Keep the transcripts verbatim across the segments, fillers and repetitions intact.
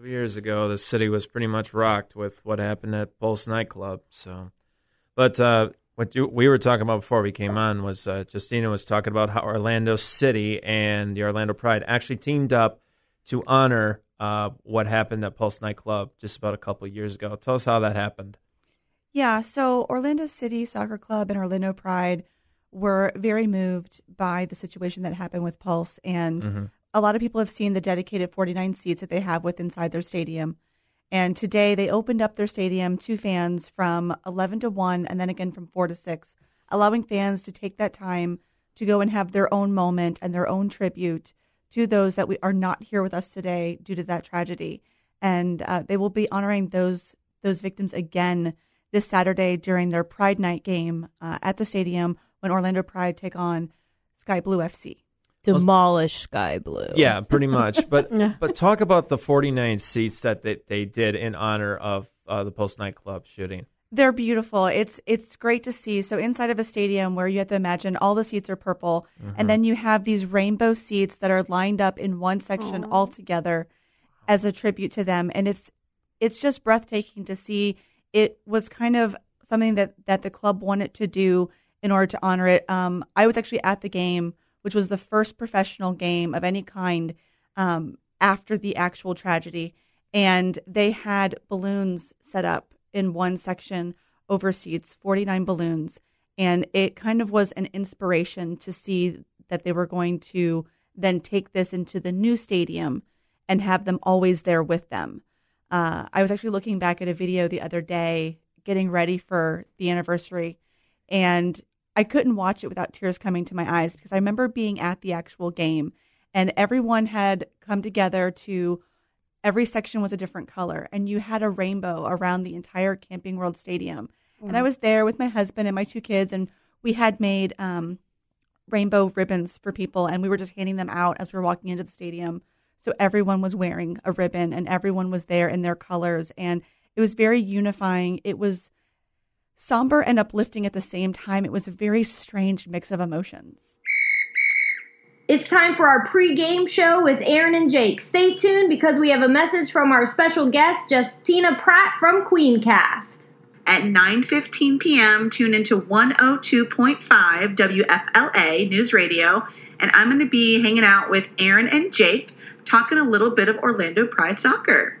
two years ago, the city was pretty much rocked with what happened at Pulse Nightclub. So, but uh, what you, we were talking about before we came on was uh, Justina was talking about how Orlando City and the Orlando Pride actually teamed up to honor uh, what happened at Pulse Nightclub just about a couple of years ago. Tell us how that happened. Yeah, so Orlando City Soccer Club and Orlando Pride were very moved by the situation that happened with Pulse, and mm-hmm. a lot of people have seen the dedicated forty-nine seats that they have with inside their stadium. And today they opened up their stadium to fans from eleven to one and then again from four to six, allowing fans to take that time to go and have their own moment and their own tribute to those that we are not here with us today due to that tragedy. And uh, they will be honoring those those victims again this Saturday during their Pride Night game uh, at the stadium when Orlando Pride take on Sky Blue F C. Demolish Sky Blue. Yeah, pretty much. But but talk about the forty-nine seats that they, they did in honor of uh, the Pulse Nightclub shooting. They're beautiful. It's it's great to see. So inside of a stadium where you have to imagine all the seats are purple, mm-hmm. and then you have these rainbow seats that are lined up in one section Aww. all together as a tribute to them. And it's it's just breathtaking to see. It was kind of something that, that the club wanted to do in order to honor it. Um, I was actually at the game, which was the first professional game of any kind um, after the actual tragedy. And they had balloons set up in one section over seats, forty-nine balloons. And it kind of was an inspiration to see that they were going to then take this into the new stadium and have them always there with them. Uh, I was actually looking back at a video the other day, getting ready for the anniversary, and I couldn't watch it without tears coming to my eyes because I remember being at the actual game, and everyone had come together to, every section was a different color, and you had a rainbow around the entire Camping World Stadium. Mm. And I was there with my husband and my two kids, and we had made um, rainbow ribbons for people, and we were just handing them out as we were walking into the stadium. So everyone was wearing a ribbon and everyone was there in their colors. And it was very unifying. It was somber and uplifting at the same time. It was a very strange mix of emotions. It's time for our pre-game show with Aaron and Jake. Stay tuned because we have a message from our special guest, Justina Pratt from QueensCast. At nine fifteen p.m., tune into one oh two point five W F L A News Radio, and I'm going to be hanging out with Aaron and Jake talking a little bit of Orlando Pride soccer.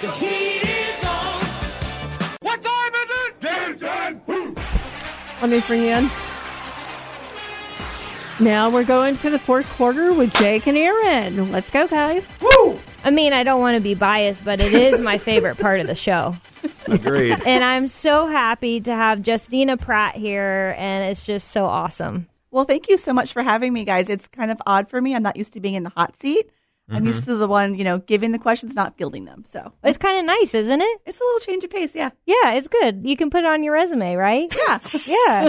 The heat is on. What time is it? Game time. Let me bring you in. Now we're going to the fourth quarter with Jake and Aaron. Let's go, guys. Woo! I mean, I don't want to be biased, but it is my favorite part of the show. Agreed. And I'm so happy to have Justina Pratt here, and it's just so awesome. Well, thank you so much for having me, guys. It's kind of odd for me. I'm not used to being in the hot seat. Mm-hmm. I'm used to the one, you know, giving the questions, not fielding them. So it's kind of nice, isn't it? It's a little change of pace, yeah. Yeah, it's good. You can put it on your resume, right? Yeah. Yeah.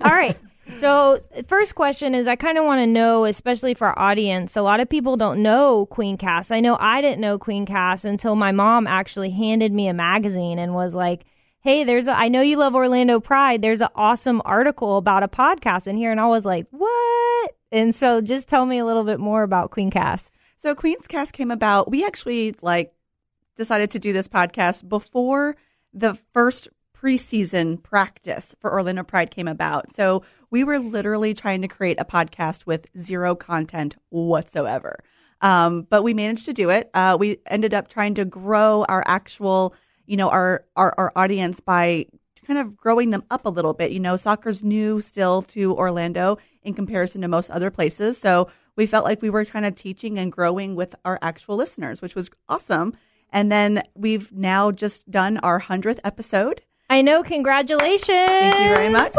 All right. So first question is, I kind of want to know, especially for our audience, a lot of people don't know QueensCast. I know I didn't know QueensCast until my mom actually handed me a magazine and was like, hey, there's a, I know you love Orlando Pride. There's an awesome article about a podcast in here. And I was like, what? And so just tell me a little bit more about QueensCast. So QueensCast came about. We actually like decided to do this podcast before the first preseason practice for Orlando Pride came about. So we were literally trying to create a podcast with zero content whatsoever. Um, but we managed to do it. Uh, we ended up trying to grow our actual, you know, our, our, our audience by kind of growing them up a little bit. You know, soccer's new still to Orlando in comparison to most other places. So we felt like we were kind of teaching and growing with our actual listeners, which was awesome. And then we've now just done our hundredth episode. I know. Congratulations. Thank you very much.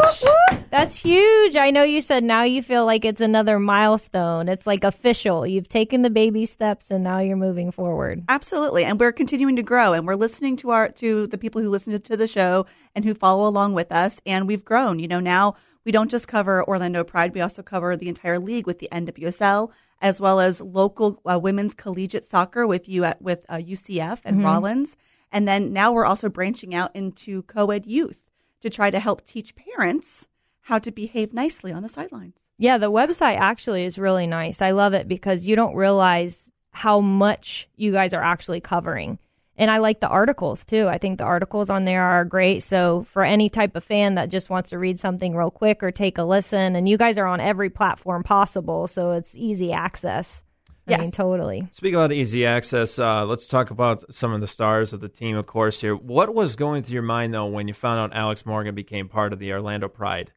That's huge. I know you said now you feel like it's another milestone. It's like official. You've taken the baby steps and now you're moving forward. Absolutely. And we're continuing to grow, and we're listening to our to the people who listen to the show and who follow along with us. And we've grown. You know, now we don't just cover Orlando Pride. We also cover the entire league with the N W S L, as well as local uh, women's collegiate soccer with U- with uh, U C F and mm-hmm. Rollins. And then now we're also branching out into co-ed youth to try to help teach parents how to behave nicely on the sidelines. Yeah, the website actually is really nice. I love it because you don't realize how much you guys are actually covering. And I like the articles, too. I think the articles on there are great. So for any type of fan that just wants to read something real quick or take a listen, and you guys are on every platform possible, so it's easy access. Yes. I mean, totally. Speaking about easy access, uh, let's talk about some of the stars of the team, of course, here. What was going through your mind, though, when you found out Alex Morgan became part of the Orlando Pride?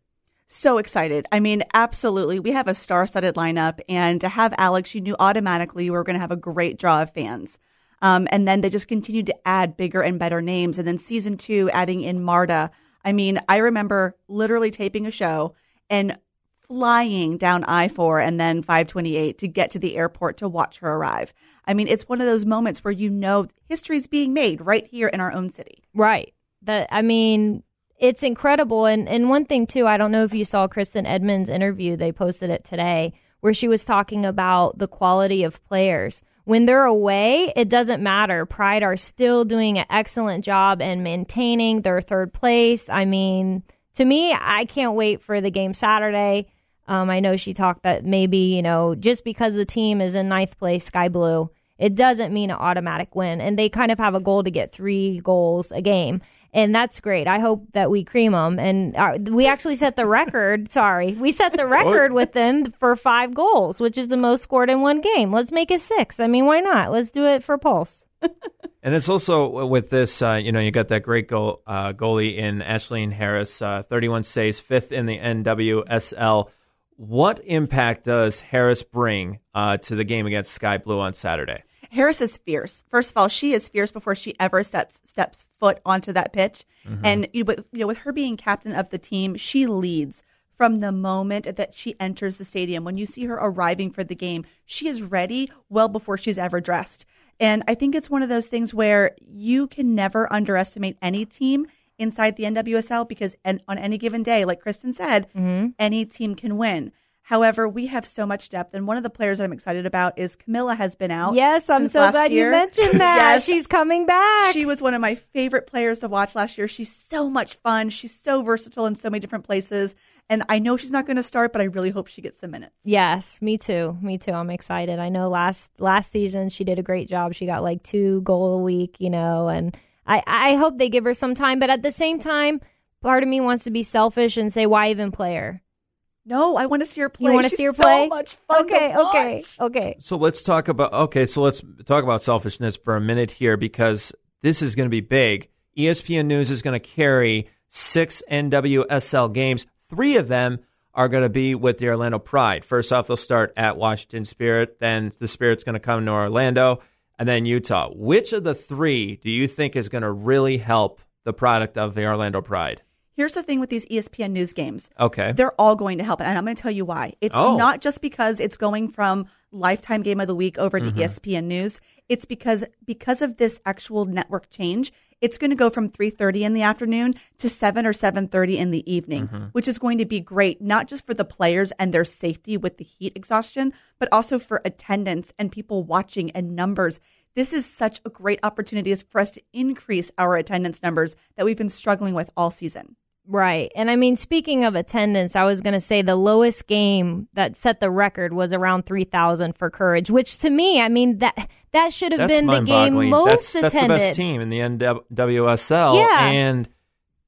So excited. I mean, absolutely. We have a star-studded lineup, and to have Alex, you knew automatically we were going to have a great draw of fans. Um, and then they just continued to add bigger and better names. And then season two, adding in Marta. I mean, I remember literally taping a show and flying down I four and then five twenty-eight to get to the airport to watch her arrive. I mean, it's one of those moments where you know history's being made right here in our own city. Right. That, I mean, it's incredible. And, and one thing, too, I don't know if you saw Kristen Edmonds' interview. They posted it today where she was talking about the quality of players. When they're away, it doesn't matter. Pride are still doing an excellent job in maintaining their third place. I mean, to me, I can't wait for the game Saturday. Um, I know she talked that maybe, you know, just because the team is in ninth place, Sky Blue, it doesn't mean an automatic win. And they kind of have a goal to get three goals a game. And that's great. I hope that we cream them. And uh, we actually set the record. Sorry. We set the record with them for five goals, which is the most scored in one game. Let's make it six. I mean, why not? Let's do it for Pulse. And it's also with this, uh, you know, you got that great goal uh, goalie in Ashlyn Harris, uh, thirty-one saves, fifth in the N W S L. What impact does Harris bring uh, to the game against Sky Blue on Saturday? Harris is fierce. First of all, she is fierce before she ever steps steps foot onto that pitch. Mm-hmm. And you know, with her being captain of the team, she leads from the moment that she enters the stadium. When you see her arriving for the game, she is ready well before she's ever dressed. And I think it's one of those things where you can never underestimate any team inside the N W S L because on any given day, like Kristen said, mm-hmm. any team can win. However, we have so much depth, and one of the players that I'm excited about is Camilla has been out. Yes, I'm so glad year. you mentioned that. Yes. She's coming back. She was one of my favorite players to watch last year. She's so much fun. She's so versatile in so many different places, and I know she's not going to start, but I really hope she gets some minutes. Yes, me too. Me too. I'm excited. I know last last season she did a great job. She got like two goals a week, you know, and I, I hope they give her some time, but at the same time, part of me wants to be selfish and say, why even play her? No, I want to see her play. You want to see her play? So much fun. Okay, to okay, watch. okay. So let's talk about okay. So let's talk about selfishness for a minute here because this is going to be big. E S P N News is going to carry six N W S L games. Three of them are going to be with the Orlando Pride. First off, they'll start at Washington Spirit. Then the Spirit's going to come to Orlando, and then Utah. Which of the three do you think is going to really help the product of the Orlando Pride? Here's the thing with these E S P N News games. Okay. They're all going to help. And I'm going to tell you why. It's oh. not just because it's going from Lifetime Game of the Week over to mm-hmm. E S P N News. It's because because of this actual network change, it's going to go from three thirty in the afternoon to seven or seven thirty in the evening, mm-hmm. which is going to be great, not just for the players and their safety with the heat exhaustion, but also for attendance and people watching and numbers. This is such a great opportunity for us to increase our attendance numbers that we've been struggling with all season. Right. And I mean, speaking of attendance, I was going to say the lowest game that set the record was around three thousand for Courage, which to me, I mean, that that should have that's been the game most that's, that's attended. That's the best team in the N W S L yeah. and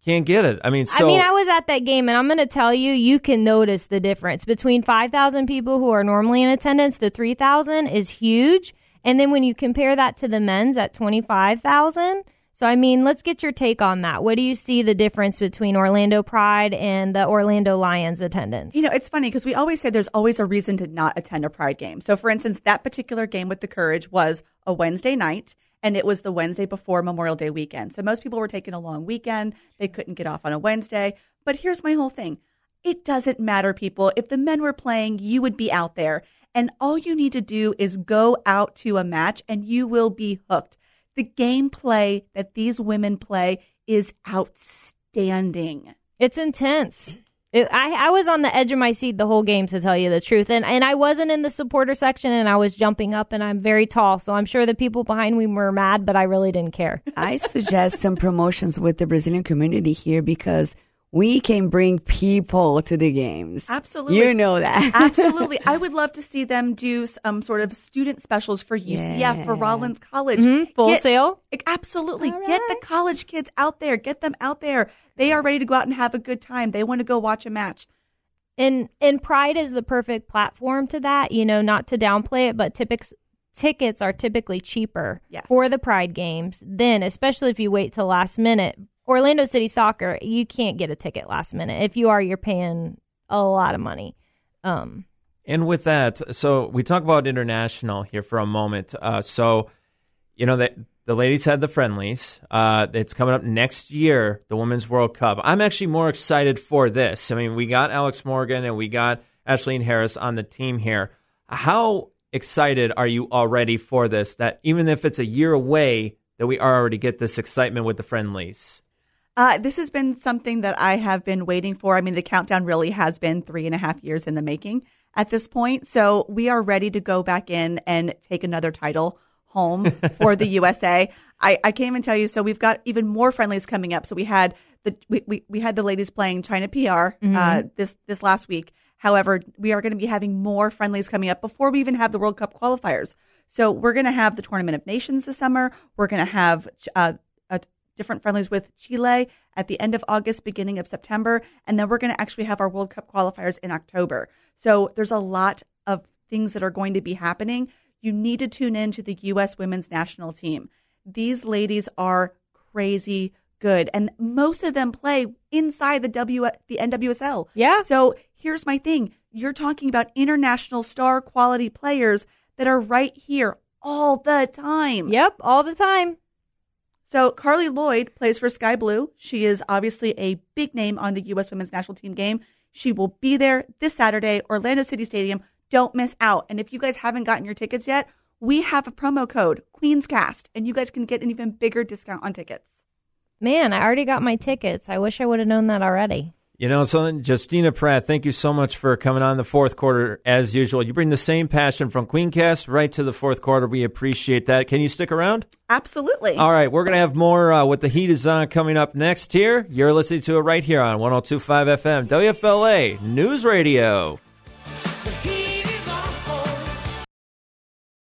can't get it. I mean, so I mean, I was at that game and I'm going to tell you, you can notice the difference between five thousand people who are normally in attendance to three thousand is huge. And then when you compare that to the men's at twenty-five thousand. So, I mean, let's get your take on that. What do you see the difference between Orlando Pride and the Orlando Lions attendance? You know, it's funny because we always say there's always a reason to not attend a Pride game. So, for instance, that particular game with the Courage was a Wednesday night, and it was the Wednesday before Memorial Day weekend. So most people were taking a long weekend. They couldn't get off on a Wednesday. But here's my whole thing. It doesn't matter, people. If the men were playing, you would be out there. And all you need to do is go out to a match, and you will be hooked. The gameplay that these women play is outstanding. It's intense. It, I, I was on the edge of my seat the whole game, to tell you the truth. And and I wasn't in the supporter section, and I was jumping up, and I'm very tall. So I'm sure the people behind me were mad, but I really didn't care. I suggest some promotions with the Brazilian community here because we can bring people to the games. Absolutely. You know that. Absolutely. I would love to see them do some sort of student specials for U C F, yeah. for Rollins College. Mm-hmm. Full get, sale? Absolutely. Right. Get the college kids out there. Get them out there. They are ready to go out and have a good time. They want to go watch a match. And and Pride is the perfect platform to that, you know, not to downplay it, but typics, tickets are typically cheaper yes. for the Pride games. Then, especially if you wait till last minute, Orlando City Soccer, you can't get a ticket last minute. If you are, you're paying a lot of money. Um, and with that, so we talk about international here for a moment. Uh, so, you know, the, the ladies had the friendlies. Uh, it's coming up next year, the Women's World Cup. I'm actually more excited for this. I mean, we got Alex Morgan and we got Ashlyn Harris on the team here. How excited are you already for this, that even if it's a year away, that we already get this excitement with the friendlies? Uh, this has been something that I have been waiting for. I mean, the countdown really has been three and a half years in the making at this point. So we are ready to go back in and take another title home for the U S A. I, I can't even tell you. So we've got even more friendlies coming up. So we had the we, we, we had the ladies playing China P R mm-hmm. uh, this this last week. However, we are going to be having more friendlies coming up before we even have the World Cup qualifiers. So we're going to have the Tournament of Nations this summer. We're going to have uh, a different friendlies with Chile at the end of August, beginning of September. And then we're going to actually have our World Cup qualifiers in October. So there's a lot of things that are going to be happening. You need to tune in to the U S Women's National Team. These ladies are crazy good. And most of them play inside the W the N W S L. Yeah. So here's my thing. You're talking about international star quality players that are right here all the time. Yep, all the time. So Carli Lloyd plays for Sky Blue. She is obviously a big name on the U S Women's National Team game. She will be there this Saturday, Orlando City Stadium. Don't miss out. And if you guys haven't gotten your tickets yet, we have a promo code, QueensCast, and you guys can get an even bigger discount on tickets. Man, I already got my tickets. I wish I would have known that already. You know something, Justina Pratt, thank you so much for coming on the fourth quarter as usual. You bring the same passion from QueenCast right to the fourth quarter. We appreciate that. Can you stick around? Absolutely. All right, we're going to have more uh, What the Heat is on coming up next here. You're listening to it right here on one oh two point five F M, W F L A News Radio.